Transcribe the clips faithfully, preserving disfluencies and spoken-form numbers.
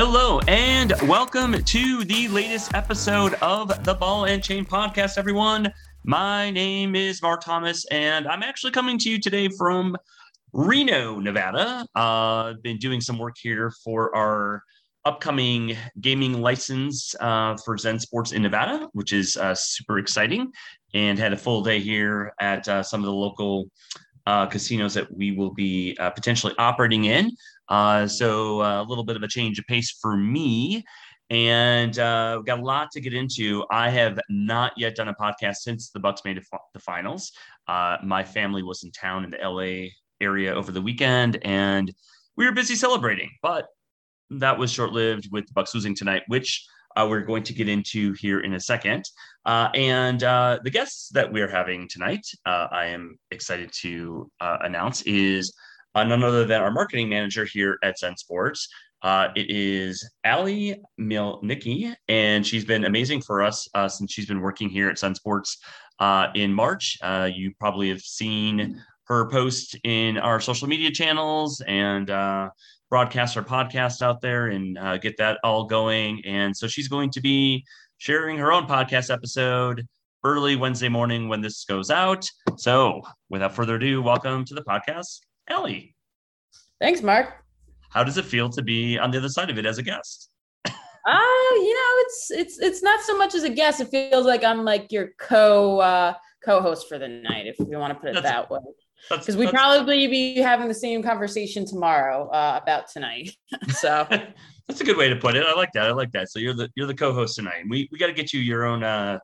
Hello and welcome to the latest episode of the Ball and Chain podcast, everyone. My name is Mark Thomas, and I'm actually coming to you today from Reno, Nevada. I've uh, been doing some work here for our upcoming gaming license uh, for Zen Sports in Nevada, which is uh, super exciting, and had a full day here at uh, some of the local uh, casinos that we will be uh, potentially operating in. Uh, so a little bit of a change of pace for me, and uh, we've got a lot to get into. I have not yet done a podcast since the Bucks made the finals. Uh, my family was in town in the L A area over the weekend, and we were busy celebrating, but that was short-lived with the Bucks losing tonight, which uh, we're going to get into here in a second. Uh, and uh, the guests that we're having tonight, uh, I am excited to uh, announce, is Uh, none other than our marketing manager here at Zen Sports. Uh, it is Allie Milnicki, and she's been amazing for us uh, since she's been working here at Zen Sports uh, in March. Uh, you probably have seen her post in our social media channels and uh, broadcast our podcast out there and uh, get that all going. And so she's going to be sharing her own podcast episode early Wednesday morning when this goes out. So without further ado, welcome to the podcast, Allie. Thanks, Mark. How does it feel to be on the other side of it as a guest? Oh, uh, you know, it's it's it's not so much as a guest. It feels like I'm like your co uh, co-host for the night, if we want to put it that's, that way. Because we probably be having the same conversation tomorrow uh, about tonight. So that's a good way to put it. I like that. I like that. So you're the you're the co-host tonight. We we got to get you your own uh,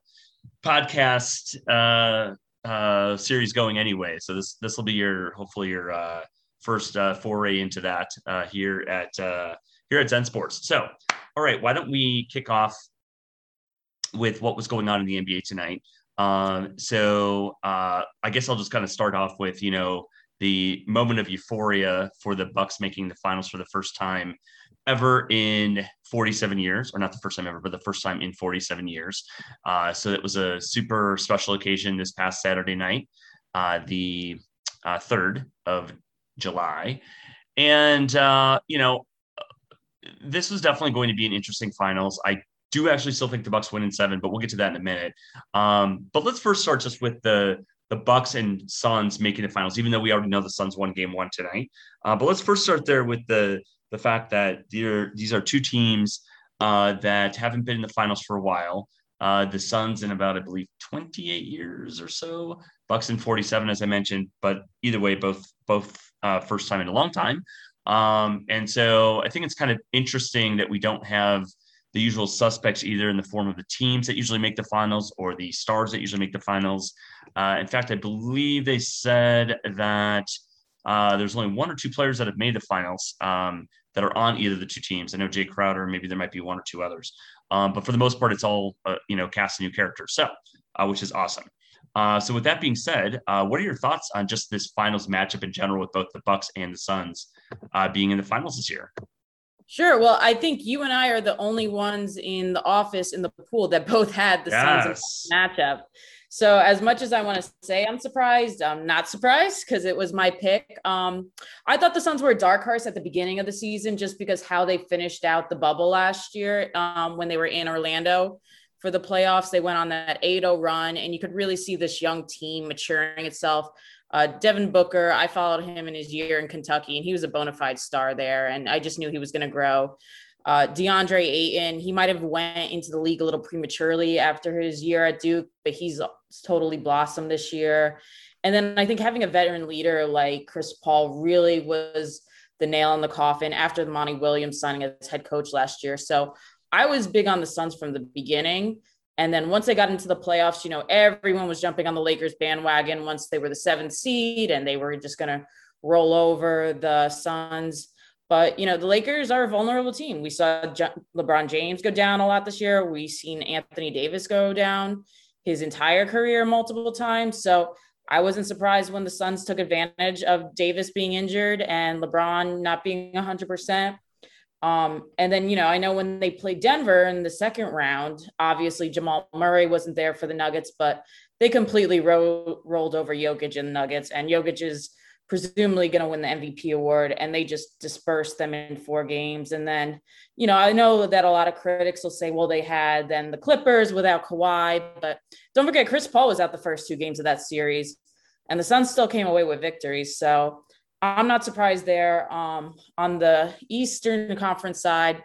podcast. Uh, Uh, series going anyway, so this this will be your hopefully your uh, first uh, foray into that uh, here at uh, here at Zen Sports. So, all right, why don't we kick off with what was going on in the N B A tonight? Um, so, uh, I guess I'll just kind of start off with you know the moment of euphoria for the Bucks making the finals for the first time ever in forty-seven years, or not the first time ever, but the first time in forty-seven years. Uh, so that was a super special occasion this past Saturday night, uh, the uh, third of July. And, uh, you know, this was definitely going to be an interesting finals. I do actually still think the Bucks win in seven, but we'll get to that in a minute. Um, but let's first start just with the the Bucks and Suns making the finals, even though we already know the Suns won game one tonight. Uh, but let's first start there with the the fact that these are two teams uh, that haven't been in the finals for a while. Uh, the Suns in about, I believe, twenty-eight years or so. Bucks in forty-seven, as I mentioned. But either way, both both uh, first time in a long time. Um, and so I think it's kind of interesting that we don't have the usual suspects either in the form of the teams that usually make the finals or the stars that usually make the finals. Uh, in fact, I believe they said that Uh, there's only one or two players that have made the finals um, that are on either of the two teams. I know Jay Crowder, maybe there might be one or two others. Um, but for the most part, it's all, uh, you know, cast new characters, so, uh, which is awesome. Uh, so with that being said, uh, what are your thoughts on just this finals matchup in general with both the Bucks and the Suns uh, being in the finals this year? Sure. Well, I think you and I are the only ones in the office in the pool that both had the yes. Suns matchup. So as much as I want to say I'm surprised, I'm not surprised because it was my pick. Um, I thought the Suns were a dark horse at the beginning of the season just because how they finished out the bubble last year um, when they were in Orlando for the playoffs. They went on that eight oh run, and you could really see this young team maturing itself. Uh, Devin Booker, I followed him in his year in Kentucky, and he was a bona fide star there, and I just knew he was going to grow. Uh, DeAndre Ayton, he might have went into the league a little prematurely after his year at Duke, but he's totally blossomed this year. And then I think having a veteran leader like Chris Paul really was the nail in the coffin after the Monty Williams signing as head coach last year. So I was big on the Suns from the beginning. And then once they got into the playoffs, you know, everyone was jumping on the Lakers bandwagon once they were the seventh seed and they were just going to roll over the Suns. But, you know, the Lakers are a vulnerable team. We saw LeBron James go down a lot this year. We've seen Anthony Davis go down his entire career multiple times. So I wasn't surprised when the Suns took advantage of Davis being injured and LeBron not being one hundred percent. Um, and then, you know, I know when they played Denver in the second round, obviously Jamal Murray wasn't there for the Nuggets, but they completely ro- rolled over Jokic and the Nuggets. And Jokic is presumably going to win the M V P award, and they just dispersed them in four games. And then, you know, I know that a lot of critics will say, well, they had then the Clippers without Kawhi, but don't forget Chris Paul was out the first two games of that series, and the Suns still came away with victories. So I'm not surprised there. Um, on the Eastern Conference side,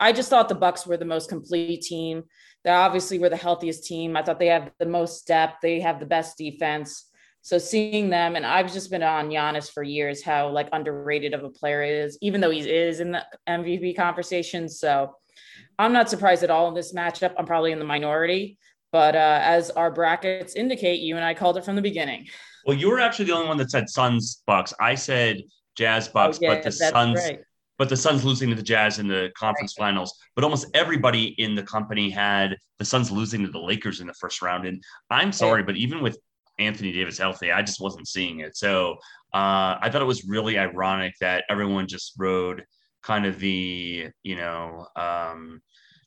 I just thought the Bucks were the most complete team. They obviously were the healthiest team. I thought they have the most depth. They have the best defense. So seeing them, and I've just been on Giannis for years, how like underrated of a player is, even though he is in the M V P conversation. So I'm not surprised at all in this matchup. I'm probably in the minority, but uh, as our brackets indicate, you and I called it from the beginning. Well, you were actually the only one that said Suns Bucks. I said Jazz Bucks, oh, yeah, but the Suns, right. but the Suns losing to the Jazz in the conference right. finals. But almost everybody in the company had the Suns losing to the Lakers in the first round. And I'm sorry, right. but even with Anthony Davis healthy, I just wasn't seeing it. So uh, I thought it was really ironic that everyone just rode kind of the, you know, um,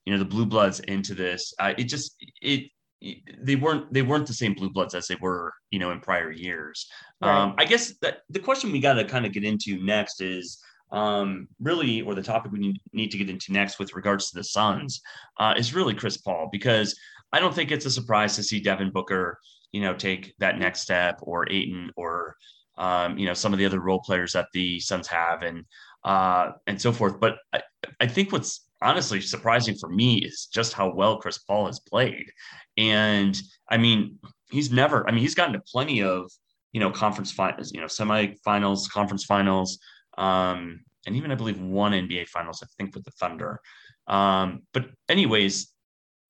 you know, the blue bloods into this. Uh, it just, it, it, they weren't, they weren't the same blue bloods as they were, you know, in prior years. Right. Um, I guess that the question we got to kind of get into next is um, really, or the topic we need, need to get into next with regards to the Suns uh, is really Chris Paul, because I don't think it's a surprise to see Devin Booker, you know, take that next step, or Ayton, or, um, you know, some of the other role players that the Suns have, and, uh, and so forth. But I, I think what's honestly surprising for me is just how well Chris Paul has played. And I mean, he's never, I mean, he's gotten to plenty of, you know, conference finals, you know, semifinals, conference finals, um, and even I believe one N B A finals, I think with the Thunder. Um, but anyways,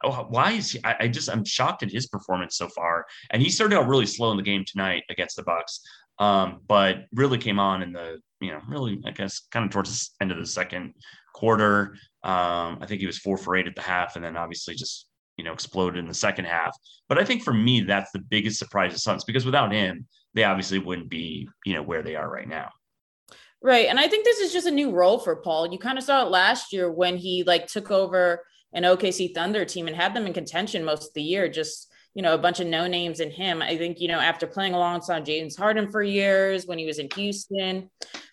Oh, why is he? I, I just I'm shocked at his performance so far. And he started out really slow in the game tonight against the Bucks, um, but really came on in the you know really I guess kind of towards the end of the second quarter. Um, I think he was four for eight at the half, and then obviously just you know exploded in the second half. But I think for me that's the biggest surprise of Suns, because without him they obviously wouldn't be you know where they are right now. Right, and I think this is just a new role for Paul. You kind of saw it last year when he like took over an O K C Thunder team and had them in contention most of the year, just, you know, a bunch of no names in him. I think, you know, after playing alongside James Harden for years, when he was in Houston,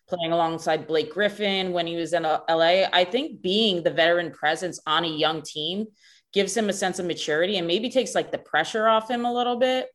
playing alongside Blake Griffin, when he was in L A, I think being the veteran presence on a young team gives him a sense of maturity and maybe takes like the pressure off him a little bit.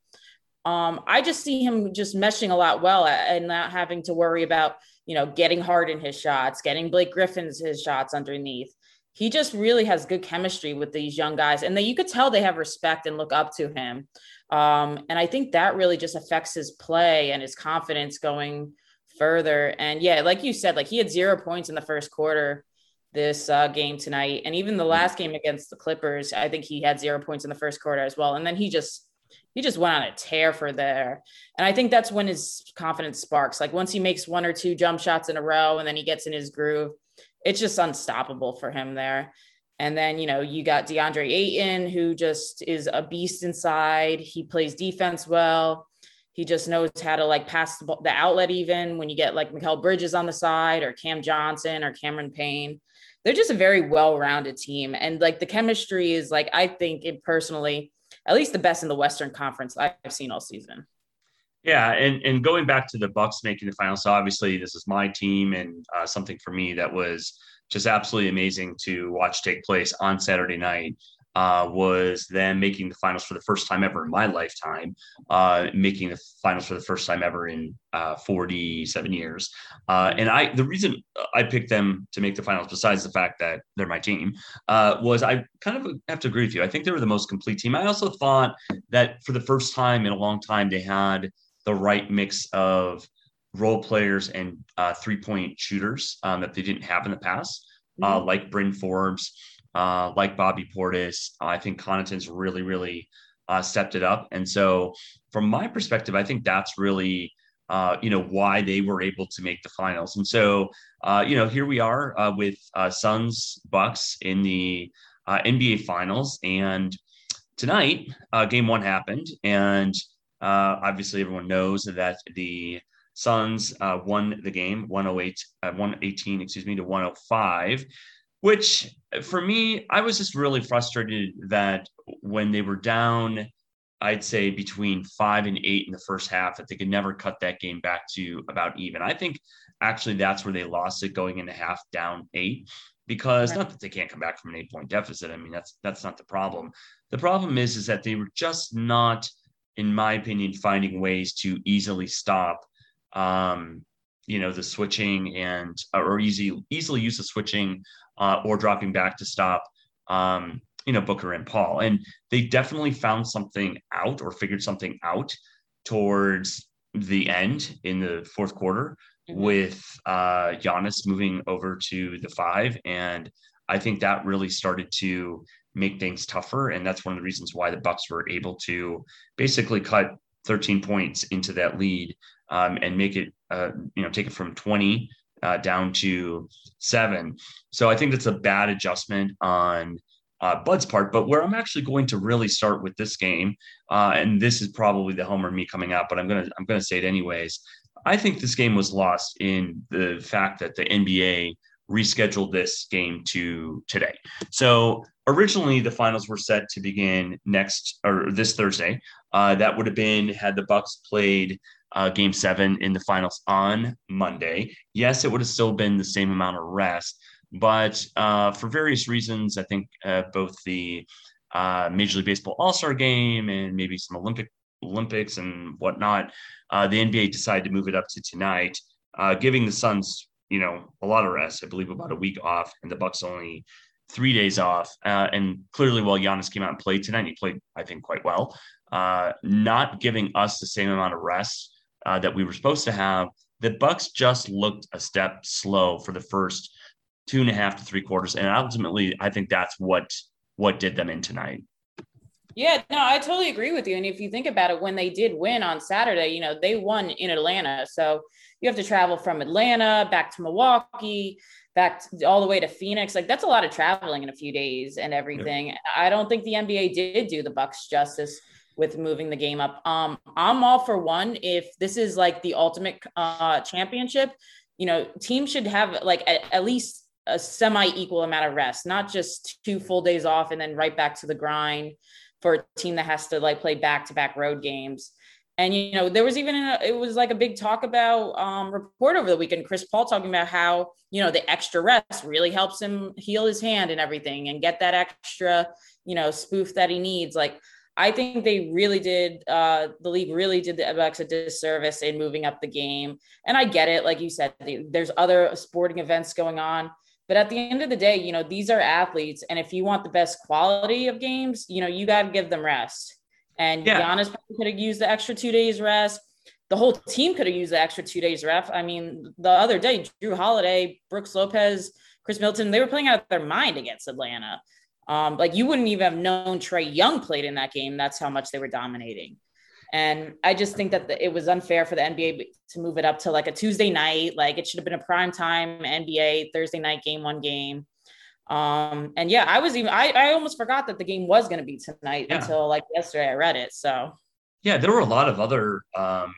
Um, I just see him just meshing a lot well and not having to worry about, you know, getting Harden his shots, getting Blake Griffin's his shots underneath. He just really has good chemistry with these young guys, and that you could tell they have respect and look up to him. Um, and I think that really just affects his play and his confidence going further. And yeah, like you said, like he had zero points in the first quarter this uh, game tonight. And even the last game against the Clippers, I think he had zero points in the first quarter as well. And then he just, he just went on a tear for there. And I think that's when his confidence sparks. Like once he makes one or two jump shots in a row and then he gets in his groove, it's just unstoppable for him there. And then, you know, you got DeAndre Ayton, who just is a beast inside. He plays defense well. He just knows how to like pass the, the outlet, even when you get like Mikal Bridges on the side or Cam Johnson or Cameron Payne. They're just a very well-rounded team. And like the chemistry is like, I think it personally, at least the best in the Western Conference I've seen all season. Yeah, and, and going back to the Bucks making the finals, so obviously this is my team and uh, something for me that was just absolutely amazing to watch take place on Saturday night uh, was them making the finals for the first time ever in my lifetime, uh, making the finals for the first time ever in uh, forty-seven years. Uh, and I the reason I picked them to make the finals, besides the fact that they're my team, uh, was I kind of have to agree with you. I think they were the most complete team. I also thought that for the first time in a long time, they had the right mix of role players and uh, three-point shooters um, that they didn't have in the past, uh, mm-hmm. like Bryn Forbes, uh, like Bobby Portis. Uh, I think Connaughton's really, really uh, stepped it up. And so from my perspective, I think that's really, uh, you know, why they were able to make the finals. And so, uh, you know, here we are uh, with uh, Suns Bucks in the uh, N B A finals. And tonight, uh, game one happened, and Uh, obviously, everyone knows that the Suns uh, won the game one oh eight, uh, one eighteen, excuse me, to one oh five, which for me, I was just really frustrated that when they were down I'd say between five and eight in the first half, that they could never cut that game back to about even. I think actually that's where they lost it, going into half down eight, because not that they can't come back from an eight point deficit. I mean, that's, that's not the problem. The problem is, is that they were just not, in my opinion, finding ways to easily stop, um, you know, the switching and, or easy, easily use the switching uh, or dropping back to stop, um, you know, Booker and Paul. And they definitely found something out or figured something out towards the end in the fourth quarter mm-hmm. with uh, Giannis moving over to the five. And I think that really started to make things tougher. And that's one of the reasons why the Bucks were able to basically cut thirteen points into that lead um, and make it, uh, you know, take it from twenty uh, down to seven. So I think that's a bad adjustment on Uh, Bud's part, but where I'm actually going to really start with this game, uh, and this is probably the homer me coming out, but I'm gonna I'm gonna say it anyways. I think this game was lost in the fact that the N B A rescheduled this game to today. So originally the finals were set to begin next or this Thursday. Uh, that would have been had the Bucks played uh, Game Seven in the finals on Monday. Yes, it would have still been the same amount of rest. But uh, for various reasons, I think uh, both the uh, Major League Baseball All-Star Game and maybe some Olympic Olympics and whatnot, uh, the N B A decided to move it up to tonight, uh, giving the Suns, you know, a lot of rest. I believe about a week off, and the Bucks only three days off. Uh, and clearly, while Giannis came out and played tonight, he played, I think, quite well. Uh, not giving us the same amount of rest uh, that we were supposed to have. The Bucks just looked a step slow for the first two and a half to three quarters. And ultimately, I think that's what, what did them in tonight. Yeah, no, I totally agree with you. And if you think about it, when they did win on Saturday, you know, they won in Atlanta. So you have to travel from Atlanta back to Milwaukee, back to, all the way to Phoenix. Like, that's a lot of traveling in a few days and everything. Yeah. I don't think the N B A did do the Bucks justice with moving the game up. Um, I'm all for one, if this is like the ultimate uh, championship, you know, teams should have like at, at least a semi-equal amount of rest, not just two full days off and then right back to the grind for a team that has to like play back-to-back road games. And, you know, there was even, a, it was like a big talk about um, report over the weekend, Chris Paul talking about how, you know, the extra rest really helps him heal his hand and everything and get that extra, you know, spoof that he needs. Like, I think they really did, uh, the league really did the Bucks a disservice in moving up the game. And I get it. Like you said, there's other sporting events going on. But at the end of the day, you know, these are athletes. And if you want the best quality of games, you know, you got to give them rest. And yeah. Giannis probably could have used the extra two days rest. The whole team could have used the extra two days rest. I mean, the other day, Jrue Holiday, Brook Lopez, Khris Middleton, they were playing out of their mind against Atlanta. Um, like, you wouldn't even have known Trae Young played in that game. That's how much they were dominating. And I just think that the, it was unfair for the N B A to move it up to like a Tuesday night. Like, it should have been a prime time N B A Thursday night game, one game. Um, and yeah, I was even, I, I almost forgot that the game was going to be tonight yeah. until like yesterday I read it. So. Yeah. There were a lot of other, um,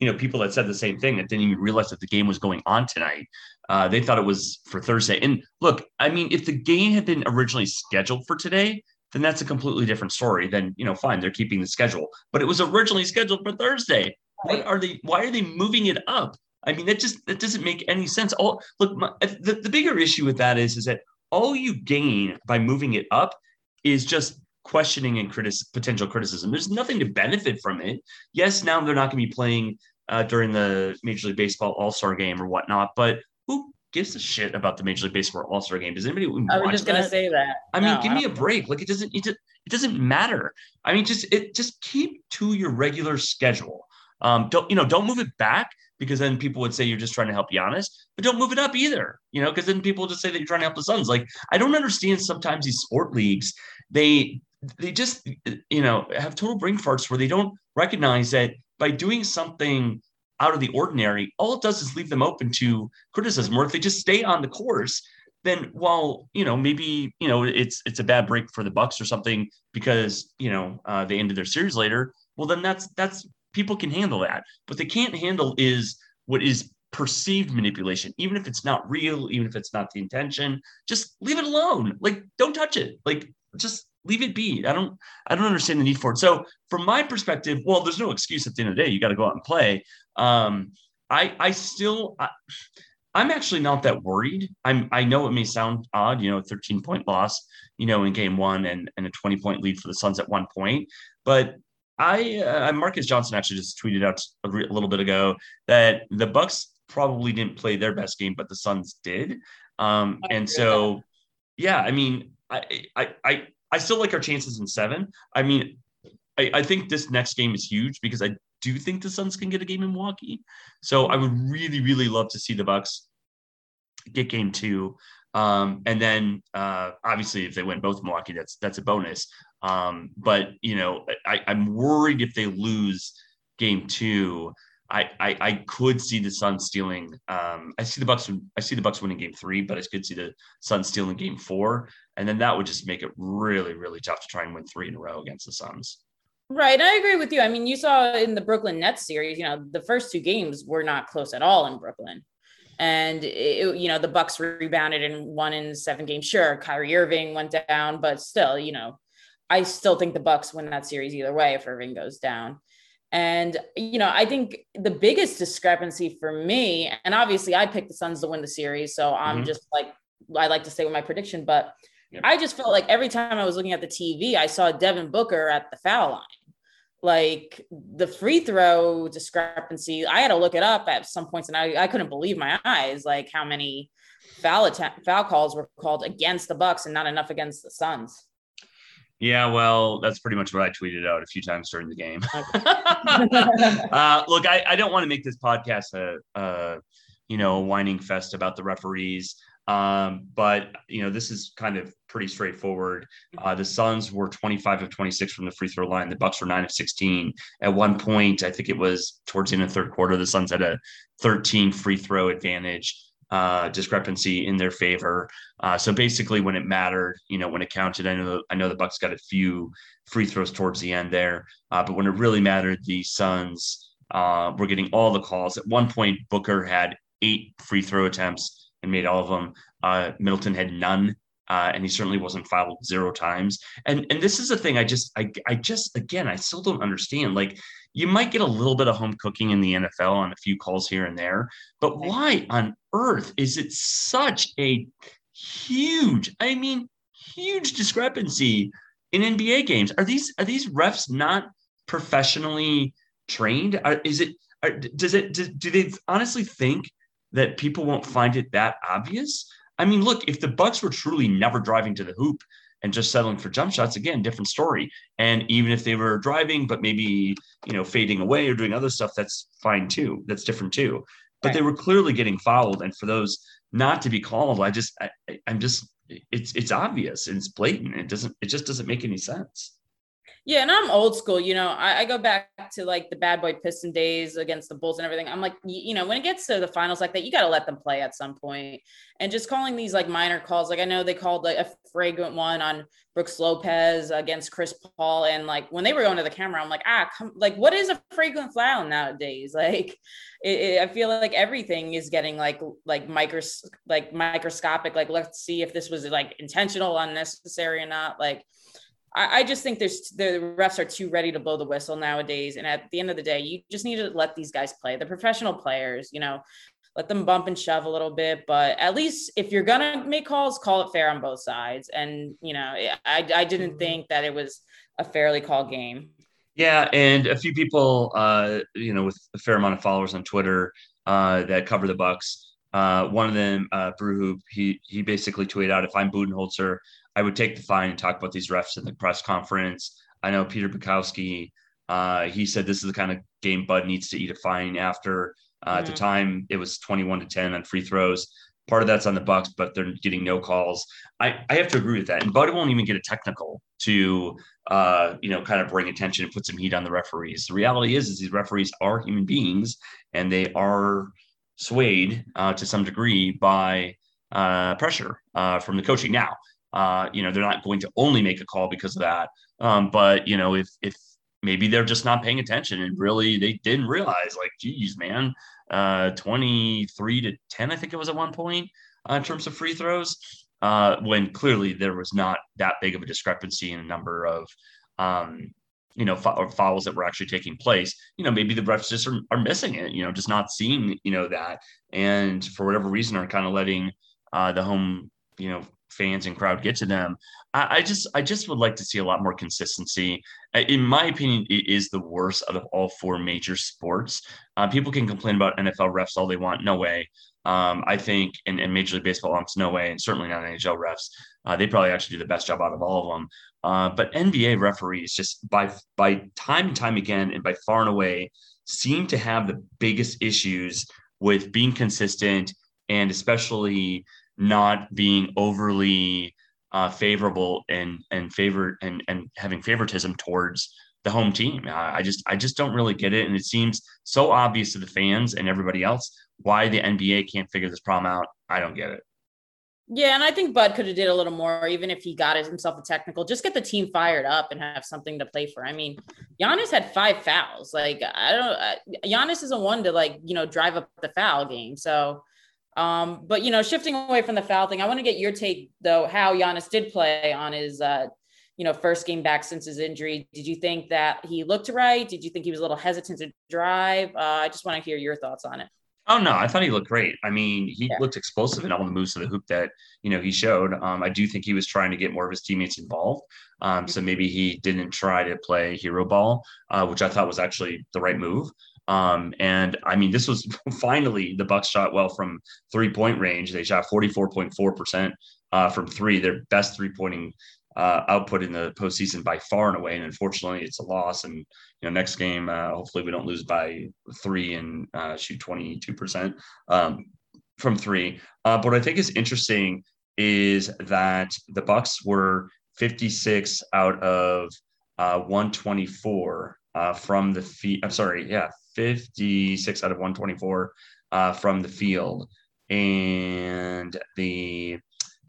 you know, people that said the same thing that didn't even realize that the game was going on tonight. Uh, they thought it was for Thursday. And look, I mean, if the game had been originally scheduled for today, then that's a completely different story. Then, you know, fine, they're keeping the schedule, but it was originally scheduled for Thursday. What are they, why are they moving it up? I mean, that just, that doesn't make any sense. All look, my, the, the bigger issue with that is, is that all you gain by moving it up is just questioning and critis- potential criticism. There's nothing to benefit from it. Yes. Now they're not going to be playing uh, during the Major League Baseball All-Star Game or whatnot, but who gives a shit about the Major League Baseball All-Star Game? Does anybody watch that? I was just going to say that. I mean, no, give I me a break. Like, it doesn't, it, it doesn't matter. I mean, just, it just keep to your regular schedule. Um, don't, you know, don't move it back, because then people would say you're just trying to help Giannis, but don't move it up either, you know, because then people just say that you're trying to help the Suns. Like, I don't understand sometimes these sport leagues, they, they just, you know, have total brain farts where they don't recognize that by doing something out of the ordinary, all it does is leave them open to criticism. Or if they just stay on the course, then while, you know, maybe, you know, it's, it's a bad break for the Bucks or something because, you know, uh, they ended their series later. Well, then that's, that's, people can handle that. But they can't handle is what is perceived manipulation, even if it's not real, even if it's not the intention. Just leave it alone. Like, don't touch it. Like, just leave it be. I don't, I don't understand the need for it. So from my perspective, well, there's no excuse at the end of the day. You got to go out and play. Um, I, I still, I, I'm actually not that worried. I'm, I know it may sound odd, you know, a thirteen point loss, you know, in game one and, and a twenty point lead for the Suns at one point, but I, uh, Marcus Johnson actually just tweeted out a, re- a little bit ago that the Bucks probably didn't play their best game, but the Suns did. Um, and so, yeah, I mean, I, I, I, I still like our chances in seven. I mean, I, I think this next game is huge because I do think the Suns can get a game in Milwaukee. So I would really, really love to see the Bucks get game two. Um, and then uh, obviously if they win both Milwaukee, that's, that's a bonus. Um, but, you know, I, I'm worried if they lose game two, I, I, I could see the Suns stealing. Um, I see the Bucks. I see the Bucks winning game three, but I could see the Suns stealing game four, and then that would just make it really, really tough to try and win three in a row against the Suns. Right, I agree with you. I mean, you saw in the Brooklyn Nets series, you know, the first two games were not close at all in Brooklyn, and it, you know, the Bucks rebounded and won in seven games. Sure, Kyrie Irving went down, but still, you know, I still think the Bucks win that series either way if Irving goes down. And, you know, I think the biggest discrepancy for me, and obviously I picked the Suns to win the series, so I'm mm-hmm. just like, I like to stay with my prediction, but yeah. I just felt like every time I was looking at the T V, I saw Devin Booker at the foul line. Like the free throw discrepancy, I had to look it up at some points and I, I couldn't believe my eyes, like how many foul att- foul calls were called against the Bucks and not enough against the Suns. Yeah, well, that's pretty much what I tweeted out a few times during the game. uh, look, I, I don't want to make this podcast a, a, you know, a whining fest about the referees, um, but, you know, this is kind of pretty straightforward. Uh, the Suns were twenty-five of twenty-six from the free throw line. The Bucks were nine of sixteen. At one point, I think it was towards the end of the third quarter, the Suns had a thirteen free throw advantage. Uh, discrepancy in their favor. Uh, so basically when it mattered, you know, when it counted, I know, I know the Bucks got a few free throws towards the end there, uh, but when it really mattered, the Suns uh, were getting all the calls. At one point, Booker had eight free throw attempts and made all of them. Uh, Middleton had none. Uh, and he certainly wasn't fouled zero times. And and this is the thing I just, I I just, again, I still don't understand. Like, you might get a little bit of home cooking in the N F L on a few calls here and there, but why on earth is it such a huge, I mean, huge discrepancy in N B A games? Are these, are these refs not professionally trained? Are, is it, are, does it, do, do they honestly think that people won't find it that obvious? I mean, look, if the Bucks were truly never driving to the hoop and just settling for jump shots, again, different story. And even if they were driving, but maybe, you know, fading away or doing other stuff, that's fine too. That's different too. But right. They were clearly getting fouled. And for those not to be called, I just, I, I'm just, it's, it's obvious and it's blatant. It doesn't, it just doesn't make any sense. Yeah. And I'm old school, you know, I, I go back to like the bad boy Piston days against the Bulls and everything. I'm like, you, you know, when it gets to the finals like that, you got to let them play at some point. And just calling these like minor calls, like I know they called like a fragrant one on Brook Lopez against Chris Paul. And like, when they were going to the camera, I'm like, ah, come, like, what is a fragrant foul nowadays? Like, it, it, I feel like everything is getting like, like micros, like microscopic, like, let's see if this was like intentional, unnecessary or not. Like, I just think there's the refs are too ready to blow the whistle nowadays. And at the end of the day, you just need to let these guys play. They're professional players, you know, let them bump and shove a little bit, but at least if you're going to make calls, call it fair on both sides. And, you know, I, I didn't think that it was a fairly called game. Yeah. And a few people, uh, you know, with a fair amount of followers on Twitter uh, that cover the Bucks. Uh, one of them, uh, Brew Hoop, he, he basically tweeted out, if I'm Budenholzer, I would take the fine and talk about these refs in the press conference. I know Peter Bukowski, uh, he said this is the kind of game Bud needs to eat a fine after. Uh, mm-hmm. At the time, it was twenty-one to ten on free throws. Part of that's on the Bucks, but they're getting no calls. I, I have to agree with that. And Bud won't even get a technical to, uh, you know, kind of bring attention and put some heat on the referees. The reality is, is these referees are human beings, and they are swayed uh, to some degree by uh, pressure uh, from the coaching now. Uh, you know, they're not going to only make a call because of that. Um, but, you know, if if maybe they're just not paying attention and really they didn't realize, like, geez, man, uh, twenty-three to ten, I think it was at one point uh, in terms of free throws. uh, when clearly there was not that big of a discrepancy in a number of, um, you know, fou- fouls that were actually taking place. You know, maybe the refs just are, are missing it, you know, just not seeing, you know, that. And for whatever reason are kind of letting uh, the home, you know, fans and crowd get to them. I, I just, I just would like to see a lot more consistency. In my opinion, it is the worst out of all four major sports. Uh, people can complain about N F L refs all they want. No way. Um, I think, and, and Major League Baseball umps, no way. And certainly not N H L refs. Uh, they probably actually do the best job out of all of them. Uh, but N B A referees just by, by time and time again, and by far and away seem to have the biggest issues with being consistent, and especially not being overly uh, favorable and and favor and and having favoritism towards the home team. I, I just I just don't really get it, and it seems so obvious to the fans and everybody else why the N B A can't figure this problem out. I don't get it. Yeah, and I think Bud could have did a little more, even if he got himself a technical. Just get the team fired up and have something to play for. I mean, Giannis had five fouls. Like I don't, Giannis isn't one to like you know drive up the foul game. So. Um, but, you know, shifting away from the foul thing, I want to get your take, though, how Giannis did play on his, uh, you know, first game back since his injury. Did you think that he looked right? Did you think he was a little hesitant to drive? Uh, I just want to hear your thoughts on it. Oh, no, I thought he looked great. I mean, he yeah. looked explosive in all the moves to the hoop that, you know, he showed. Um, I do think he was trying to get more of his teammates involved. Um, mm-hmm. So maybe he didn't try to play hero ball, uh, which I thought was actually the right move. Um, and I mean, this was finally the Bucks shot well from three point range. They shot forty-four point four percent uh, from three, their best three pointing uh, output in the postseason by far and away. And unfortunately it's a loss. And, you know, next game, uh, hopefully we don't lose by three and uh, shoot twenty-two percent um, from three. Uh, but what I think is interesting is that the Bucks were fifty-six out of uh, one twenty-four uh, from the feet. I'm sorry. Yeah. fifty-six out of one twenty-four uh, from the field, and the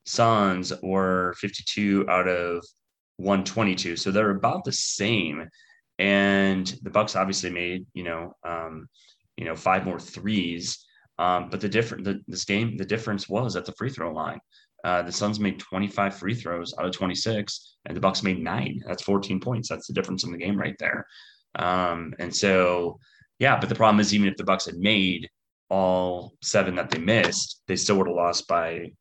Suns were fifty-two out of one twenty-two. So they're about the same. And the Bucks obviously made, you know, um, you know, five more threes. Um, but the different the, this game, the difference was at the free throw line. Uh, the Suns made twenty-five free throws out of twenty-six, and the Bucks made nine. That's fourteen points. That's the difference in the game right there. Um, and so. Yeah, but the problem is, even if the Bucks had made all seven that they missed, they still would have lost by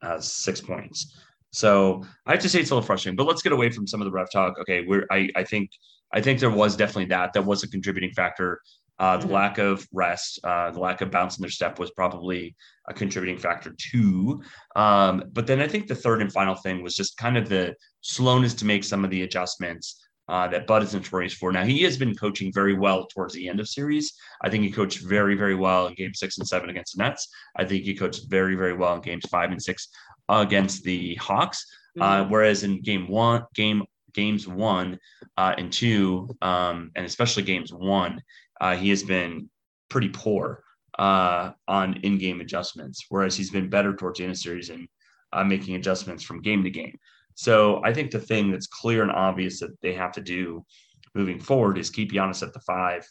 uh, six points. So I have to say it's a little frustrating. But let's get away from some of the ref talk. Okay, we're I I think I think there was definitely that that was a contributing factor. Uh, the mm-hmm. lack of rest, uh, the lack of bounce in their step was probably a contributing factor too. Um, but then I think the third and final thing was just kind of the slowness to make some of the adjustments. Uh, that Bud is notorious for. Now, he has been coaching very well towards the end of series. I think he coached very, very well in game six and seven against the Nets. I think he coached very, very well in games five and six uh, against the Hawks. Uh, whereas in game one, game games one uh, and two, um, and especially games one, uh, he has been pretty poor uh, on in-game adjustments, whereas he's been better towards the end of series and uh, making adjustments from game to game. So I think the thing that's clear and obvious that they have to do moving forward is keep Giannis at the five.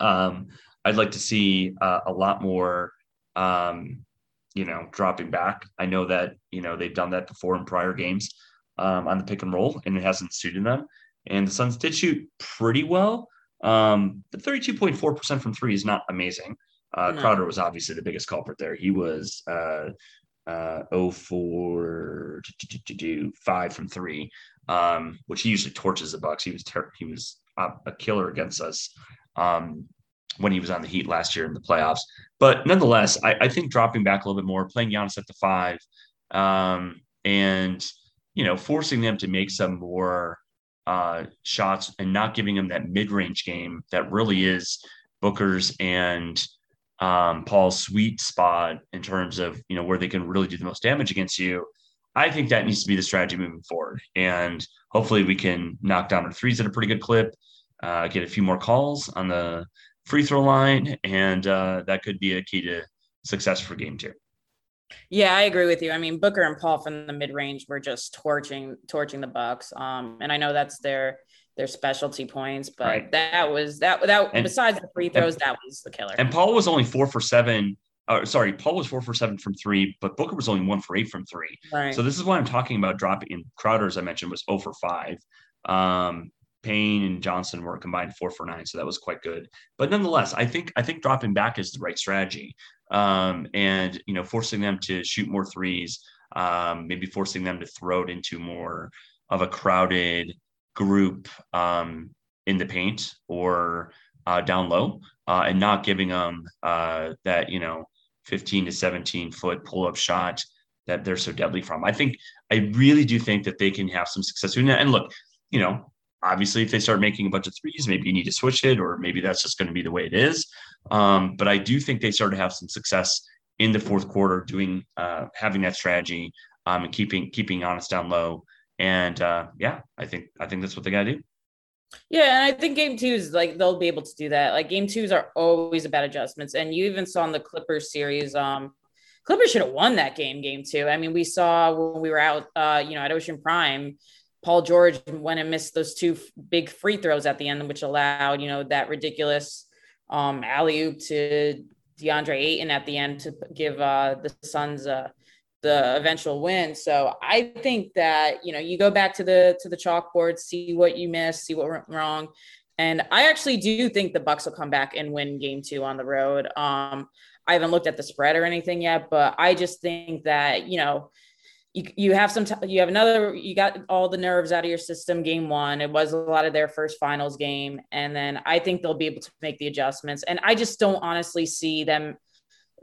Um, I'd like to see uh, a lot more, um, you know, dropping back. I know that, you know, they've done that before in prior games um, on the pick and roll, and it hasn't suited them. And the Suns did shoot pretty well. Um, but thirty-two point four percent from three is not amazing. Uh, no. Crowder was obviously the biggest culprit there. He was uh, – Uh, oh four do, do, do, five from three, um, which he usually torches the Bucks. He was ter- he was a, a killer against us um, when he was on the Heat last year in the playoffs. But nonetheless, I, I think dropping back a little bit more, playing Giannis at the five, um, and you know forcing them to make some more uh, shots and not giving them that mid-range game that really is Booker's and. Um, Paul's sweet spot in terms of, you know, where they can really do the most damage against you. I think that needs to be the strategy moving forward. And hopefully we can knock down our threes at a pretty good clip, uh, get a few more calls on the free throw line. And uh, that could be a key to success for game two. Yeah, I agree with you. I mean, Booker and Paul from the mid range were just torching, torching the Bucks. Um, and I know that's their, their specialty points, but right. that was that, that and, besides the free throws, and, that was the killer. And Paul was only four for seven Uh, sorry, Paul was four for seven from three, but Booker was only one for eight from three. Right. So this is why I'm talking about dropping. Crowder, as I mentioned, was zero for five. Um, Payne and Johnson were combined four for nine, so that was quite good. But nonetheless, I think I think dropping back is the right strategy, um, and you know, forcing them to shoot more threes, um, maybe forcing them to throw it into more of a crowded group um, in the paint or uh, down low, uh, and not giving them uh, that you know. fifteen to seventeen foot pull-up shot that they're so deadly from. I think, I really do think that they can have some success. And look, you know, obviously if they start making a bunch of threes, maybe you need to switch it, or maybe that's just going to be the way it is. Um, but I do think they start to have some success in the fourth quarter doing, uh, having that strategy um, and keeping, keeping honest down low. And uh, yeah, I think, I think that's what they got to do. Yeah, and I think game twos, like, they'll be able to do that. Like, game twos are always about adjustments. And you even saw in the Clippers series, um, Clippers should have won that game, game two. I mean, we saw when we were out, uh, you know, at Ocean Prime, Paul George went and missed those two f- big free throws at the end, which allowed, you know, that ridiculous um, alley-oop to DeAndre Ayton at the end to give uh, the Suns uh, the eventual win. So I think that, you know, you go back to the, to the chalkboard, see what you missed, see what went wrong. And I actually do think the Bucks will come back and win game two on the road. Um, I haven't looked at the spread or anything yet, but I just think that, you know, you, you have some, t- you have another, you got all the nerves out of your system. Game one, it was a lot of their first finals game. And then I think they'll be able to make the adjustments. And I just don't honestly see them,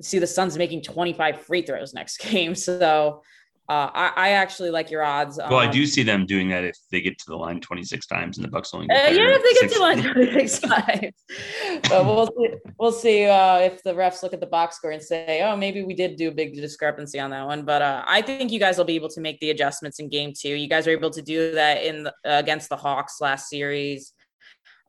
see the Suns making twenty-five free throws next game. So uh, I, I actually like your odds. Um, well, I do see them doing that if they get to the line twenty-six times and the Bucks only. Get uh, yeah, if they get to the line twenty-six times. But we'll see, we'll see uh, if the refs look at the box score and say, oh, maybe we did do a big discrepancy on that one. But uh, I think you guys will be able to make the adjustments in game two. You guys were able to do that in the, uh, against the Hawks last series.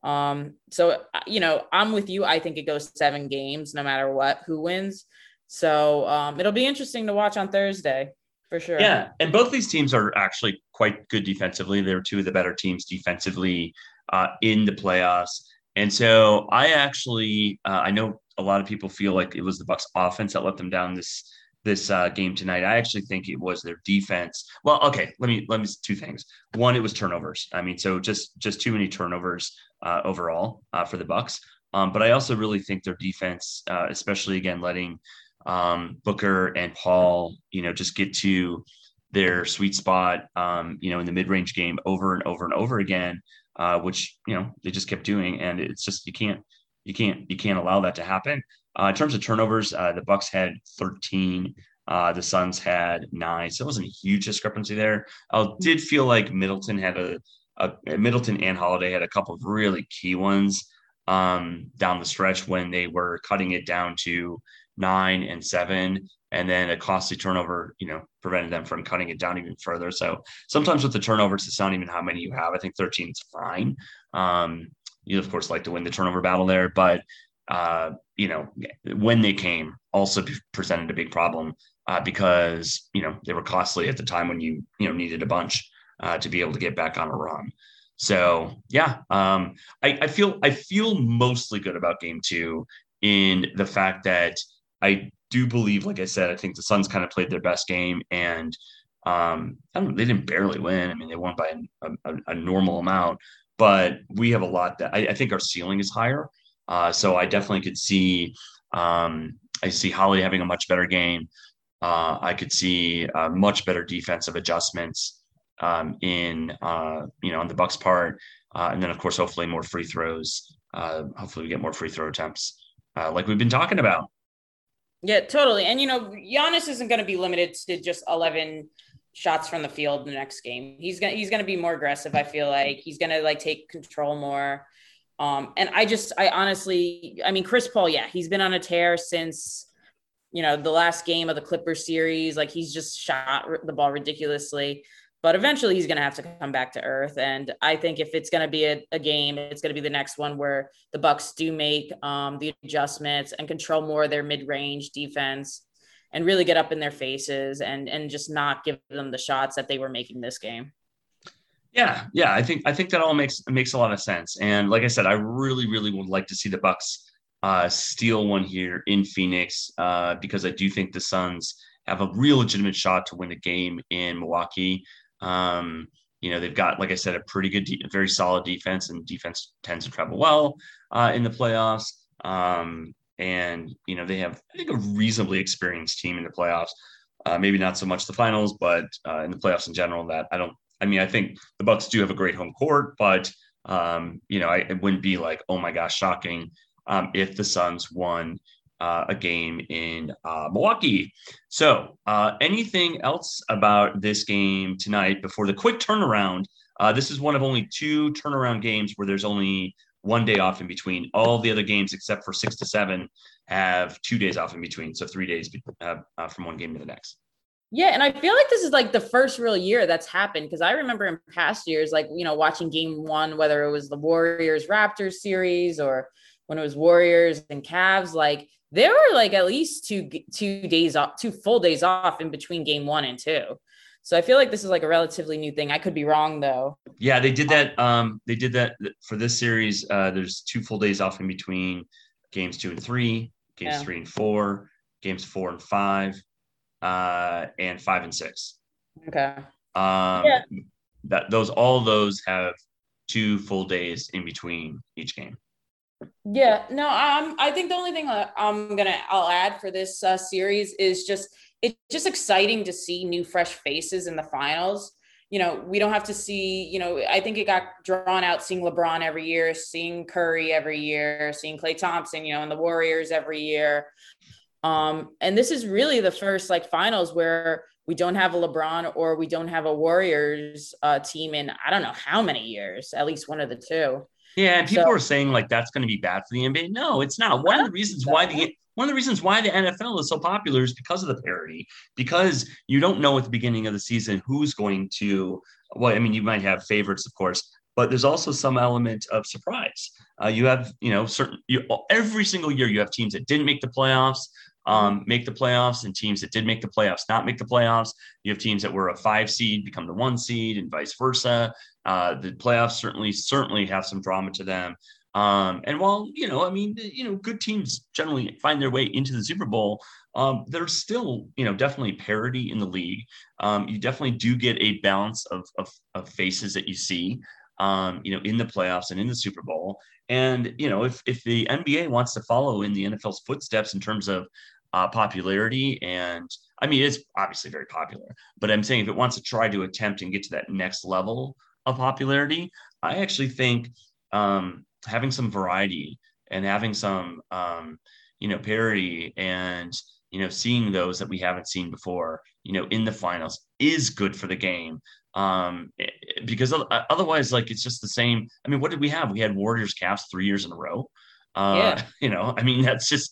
Um, so, you know, I'm with you. I think it goes seven games, no matter what, who wins. So, um, it'll be interesting to watch on Thursday for sure. Yeah. And both these teams are actually quite good defensively. They're two of the better teams defensively, uh, in the playoffs. And so I actually, uh, I know a lot of people feel like it was the Bucks offense that let them down this, this, uh, game tonight. I actually think it was their defense. Well, okay. Let me, let me, two things. One, it was turnovers. I mean, so just, just too many turnovers. Uh, overall uh, for the Bucks. Um, but I also really think their defense, uh, especially again, letting um, Booker and Paul, you know, just get to their sweet spot, um, you know, in the mid-range game over and over and over again, uh, which, you know, they just kept doing. And it's just, you can't, you can't, you can't allow that to happen. Uh, in terms of turnovers, uh, the Bucks had thirteen, uh, the Suns had nine. So it wasn't a huge discrepancy there. I did feel like Middleton had a, Uh, Middleton and Holiday had a couple of really key ones um, down the stretch when they were cutting it down to nine and seven, and then a costly turnover, you know, prevented them from cutting it down even further. So sometimes with the turnovers, it's not even how many you have. I think thirteen is fine. Um, you of course like to win the turnover battle there, but uh, you know, when they came also presented a big problem uh, because, you know, they were costly at the time when you, you know, needed a bunch. Uh, to be able to get back on a run. So yeah, um, I, I feel I feel mostly good about game two in the fact that I do believe, like I said, I think the Suns kind of played their best game, and um, I don't know, they didn't barely win. I mean, they won by a, a, a normal amount, but we have a lot that I, I think our ceiling is higher. Uh, so I definitely could see um, I see Holiday having a much better game. Uh, I could see uh, much better defensive adjustments. Um, in, uh, you know, on the Bucks part. Uh, and then, of course, hopefully more free throws. Uh, hopefully we get more free throw attempts uh, like we've been talking about. Yeah, totally. And, you know, Giannis isn't going to be limited to just eleven shots from the field in the next game. He's going he's going to be more aggressive. I feel like he's going to like take control more. Um, and I just, I honestly, I mean, Chris Paul, yeah, he's been on a tear since, you know, the last game of the Clippers series. Like he's just shot the ball ridiculously. But eventually he's going to have to come back to earth. And I think if it's going to be a, a game, it's going to be the next one where the Bucks do make um, the adjustments and control more of their mid-range defense and really get up in their faces and, and just not give them the shots that they were making this game. Yeah. Yeah. I think, I think that all makes, makes a lot of sense. And like I said, I really, really would like to see the Bucks uh, steal one here in Phoenix uh, because I do think the Suns have a real legitimate shot to win the game in Milwaukee. Um, you know, they've got, like I said, a pretty good, de- very solid defense, and defense tends to travel well uh, in the playoffs. Um, and, you know, they have, I think, a reasonably experienced team in the playoffs. Uh, maybe not so much the finals, but uh, in the playoffs in general, that I don't, I mean, I think the Bucks do have a great home court, but, um, you know, I, it wouldn't be like, oh my gosh, shocking um, if the Suns won uh, a game in uh, Milwaukee. So uh, anything else about this game tonight before the quick turnaround? Uh, this is one of only two turnaround games where there's only one day off in between. All the other games, except for six to seven, have two days off in between. So three days uh, uh, from one game to the next. Yeah, and I feel like this is like the first real year that's happened, because I remember in past years, like, you know, watching game one, whether it was the Warriors-Raptors series or when it was Warriors and Cavs, like there were like at least two two days off, two full days off in between game one and two. So I feel like this is like a relatively new thing. I could be wrong, though. Yeah, they did that. Um, they did that for this series. Uh, there's two full days off in between games two and three, games yeah. three and four, games four and five, uh, and five and six. Okay. Um, yeah. That those all those have two full days in between each game. Yeah. No. Um. I think the only thing that I'm gonna I'll add for this uh, series is just. It's just exciting to see new, fresh faces in the finals. You know, we don't have to see, you know, I think it got drawn out seeing LeBron every year, seeing Curry every year, seeing Klay Thompson, you know, and the Warriors every year. Um, and this is really the first like finals where we don't have a LeBron or we don't have a Warriors uh, team in, I don't know how many years, at least one of the two. Yeah. And people so, are saying like, that's going to be bad for the N B A. No, it's not. One of the reasons why the One of the reasons why the N F L is so popular is because of the parity, because you don't know at the beginning of the season who's going to, well, I mean, you might have favorites, of course, but there's also some element of surprise. Uh, you have, you know, certain, you, every single year you have teams that didn't make the playoffs, um, make the playoffs, and teams that did make the playoffs, not make the playoffs. You have teams that were a five seed, become the one seed, and vice versa. Uh, the playoffs certainly, certainly have some drama to them. Um, and while, you know, I mean, you know, good teams generally find their way into the Super Bowl, um, there's still, you know, definitely parity in the league. Um, you definitely do get a balance of, of, of faces that you see, um, you know, in the playoffs and in the Super Bowl. And, you know, if, if the N B A wants to follow in the N F L's footsteps in terms of uh, popularity, and I mean, it's obviously very popular, but I'm saying if it wants to try to attempt and get to that next level of popularity, I actually think, um, having some variety and having some, um, you know, parity and, you know, seeing those that we haven't seen before, you know, in the finals is good for the game. Um, because otherwise, like, it's just the same. I mean, what did we have? We had Warriors Cavs three years in a row. Uh, yeah. You know, I mean, that's just,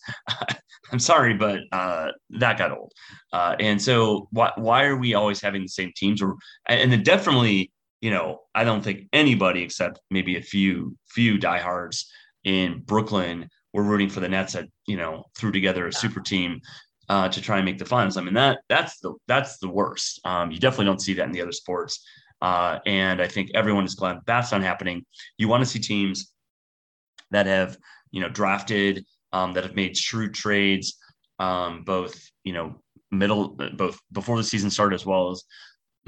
I'm sorry, but uh, that got old. Uh, and so why, why are we always having the same teams? Or, and then definitely, you know, I don't think anybody except maybe a few, few diehards in Brooklyn were rooting for the Nets that, you know, threw together a super team uh, to try and make the finals. I mean, that that's the that's the worst. Um, you definitely don't see that in the other sports. Uh, and I think everyone is glad that's not happening. You want to see teams that have, you know, drafted, um, that have made shrewd trades, um, both, you know, middle, both before the season started as well as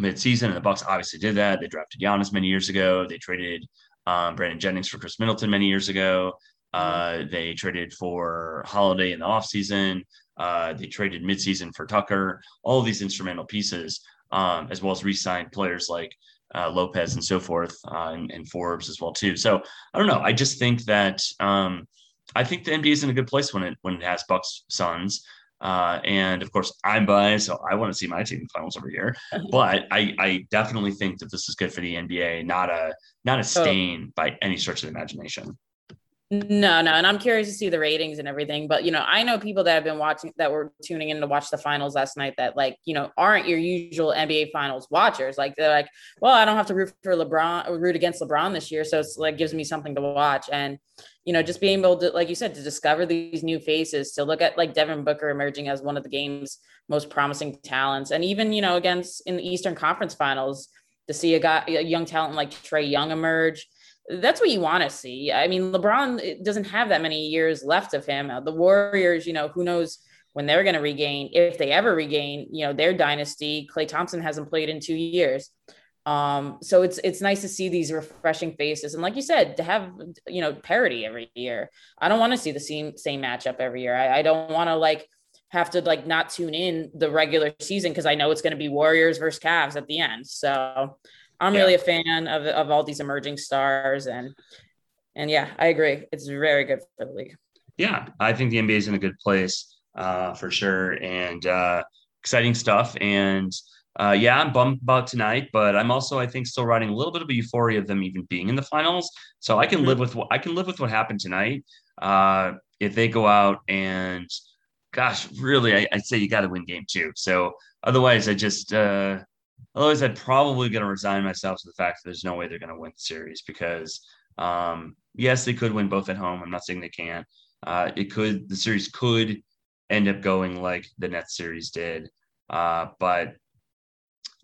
midseason, and the Bucks obviously did that. They drafted Giannis many years ago. They traded um, Brandon Jennings for Khris Middleton many years ago. Uh, they traded for Holiday in the offseason. Uh, they traded midseason for Tucker. All of these instrumental pieces, um, as well as re-signed players like uh, Lopez and so forth, uh, and, and Forbes as well too. So I don't know. I just think that um, I think the N B A is in a good place when it when it has Bucks Suns. Uh, and of course I'm biased, so I want to see my team in finals every year, but I, I definitely think that this is good for the N B A, not a, not a stain by any stretch of the imagination. No, no. And I'm curious to see the ratings and everything, but you know, I know people that have been watching, that were tuning in to watch the finals last night that like, you know, aren't your usual N B A finals watchers. Like they're like, well, I don't have to root for LeBron or root against LeBron this year. So it's like, gives me something to watch. And, you know, just being able to, like you said, to discover these new faces, to look at like Devin Booker emerging as one of the game's most promising talents. And even, you know, against in the Eastern Conference finals to see a guy, a young talent like Trae Young emerge. that's what you want to see. I mean, LeBron doesn't have that many years left of him. The Warriors, you know, who knows when they're going to regain, if they ever regain, you know, their dynasty. Klay Thompson hasn't played in two years. Um, so it's, it's nice to see these refreshing faces. And like you said, to have, you know, parity every year. I don't want to see the same, same matchup every year. I, I don't want to like have to like not tune in the regular season, 'cause I know it's going to be Warriors versus Cavs at the end. So I'm yeah. really a fan of, of all these emerging stars, and, and yeah, I agree. It's very good for the league. Yeah. I think the N B A is in a good place, uh, for sure. And, uh, exciting stuff. And, Uh, yeah, I'm bummed about tonight, but I'm also, I think, still riding a little bit of a euphoria of them even being in the finals. So I can mm-hmm. live with what I can live with what happened tonight. Uh, if they go out and, gosh, really, I, I'd say you got to win game two. So otherwise, I just, uh, otherwise, I'd probably going to resign myself to the fact that there's no way they're going to win the series, because, um, yes, they could win both at home. I'm not saying they can't. Uh, it could, the series could end up going like the Nets series did, uh, but.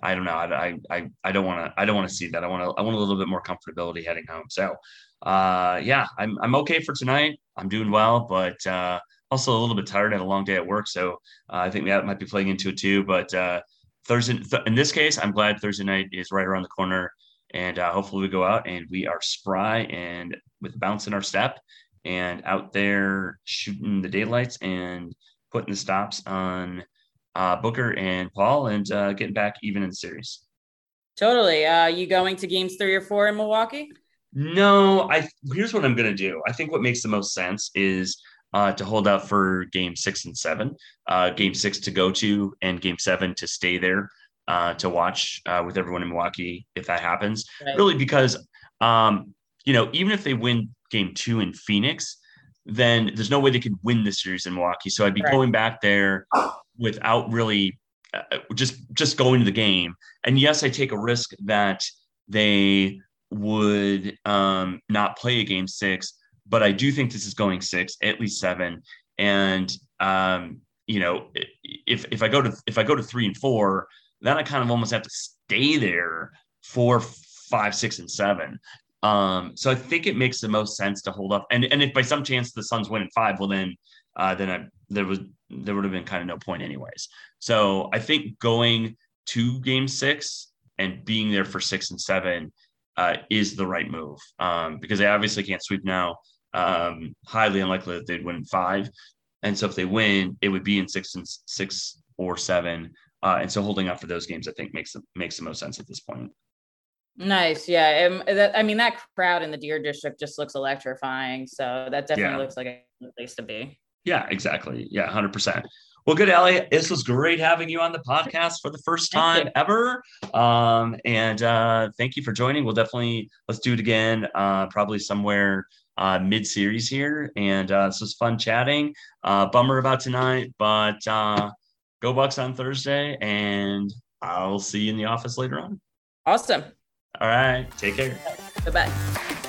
I don't know. I I I don't want to. I don't want to see that. I want to. I want a little bit more comfortability heading home. So, uh, yeah, I'm I'm okay for tonight. I'm doing well, but uh, also a little bit tired. I had a long day at work, so uh, I think that might be playing into it too. But uh, Thursday, th- in this case, I'm glad Thursday night is right around the corner, and uh, hopefully we go out and we are spry and with bounce in our step, and out there shooting the daylights and putting the stops on Uh, Booker and Paul, and uh, getting back even in the series. Totally. Uh, you going to games three or four in Milwaukee? No, I. Here's what I'm going to do. I think what makes the most sense is uh, to hold out for game six and seven. Uh, game six to go to, and game seven to stay there uh, to watch uh, with everyone in Milwaukee if that happens. Right. Really, because um, you know, even if they win game two in Phoenix, then there's no way they could win the series in Milwaukee. So I'd be right. going back there. Without really uh, just just going to the game. And yes, I take a risk that they would um, not play a game six, but I do think this is going six, at least seven. And um, you know, if if I go to if I go to three and four, then I kind of almost have to stay there for five, six, and seven. Um, so I think it makes the most sense to hold up. And and if by some chance the Suns win in five, well then uh, then I there was. there would have been kind of no point anyways. So I think going to game six and being there for six and seven uh, is the right move, um, because they obviously can't sweep now. Um, highly unlikely that they'd win five. And so if they win, it would be in six and six or seven. Uh, and so holding up for those games, I think makes the, makes the most sense at this point. Nice. Yeah. Um, that, I mean, that crowd in the Deer District just looks electrifying. So that definitely yeah. looks like a place to be. Yeah, exactly. Yeah, one hundred percent. Well, good, Allie. This was great having you on the podcast for the first time ever. Um, and uh, thank you for joining. We'll definitely, let's do it again, uh, probably somewhere uh, mid-series here. And uh, this was fun chatting. Uh, bummer about tonight, but uh, go Bucks on Thursday, and I'll see you in the office later on. Awesome. All right. Take care. Bye-bye.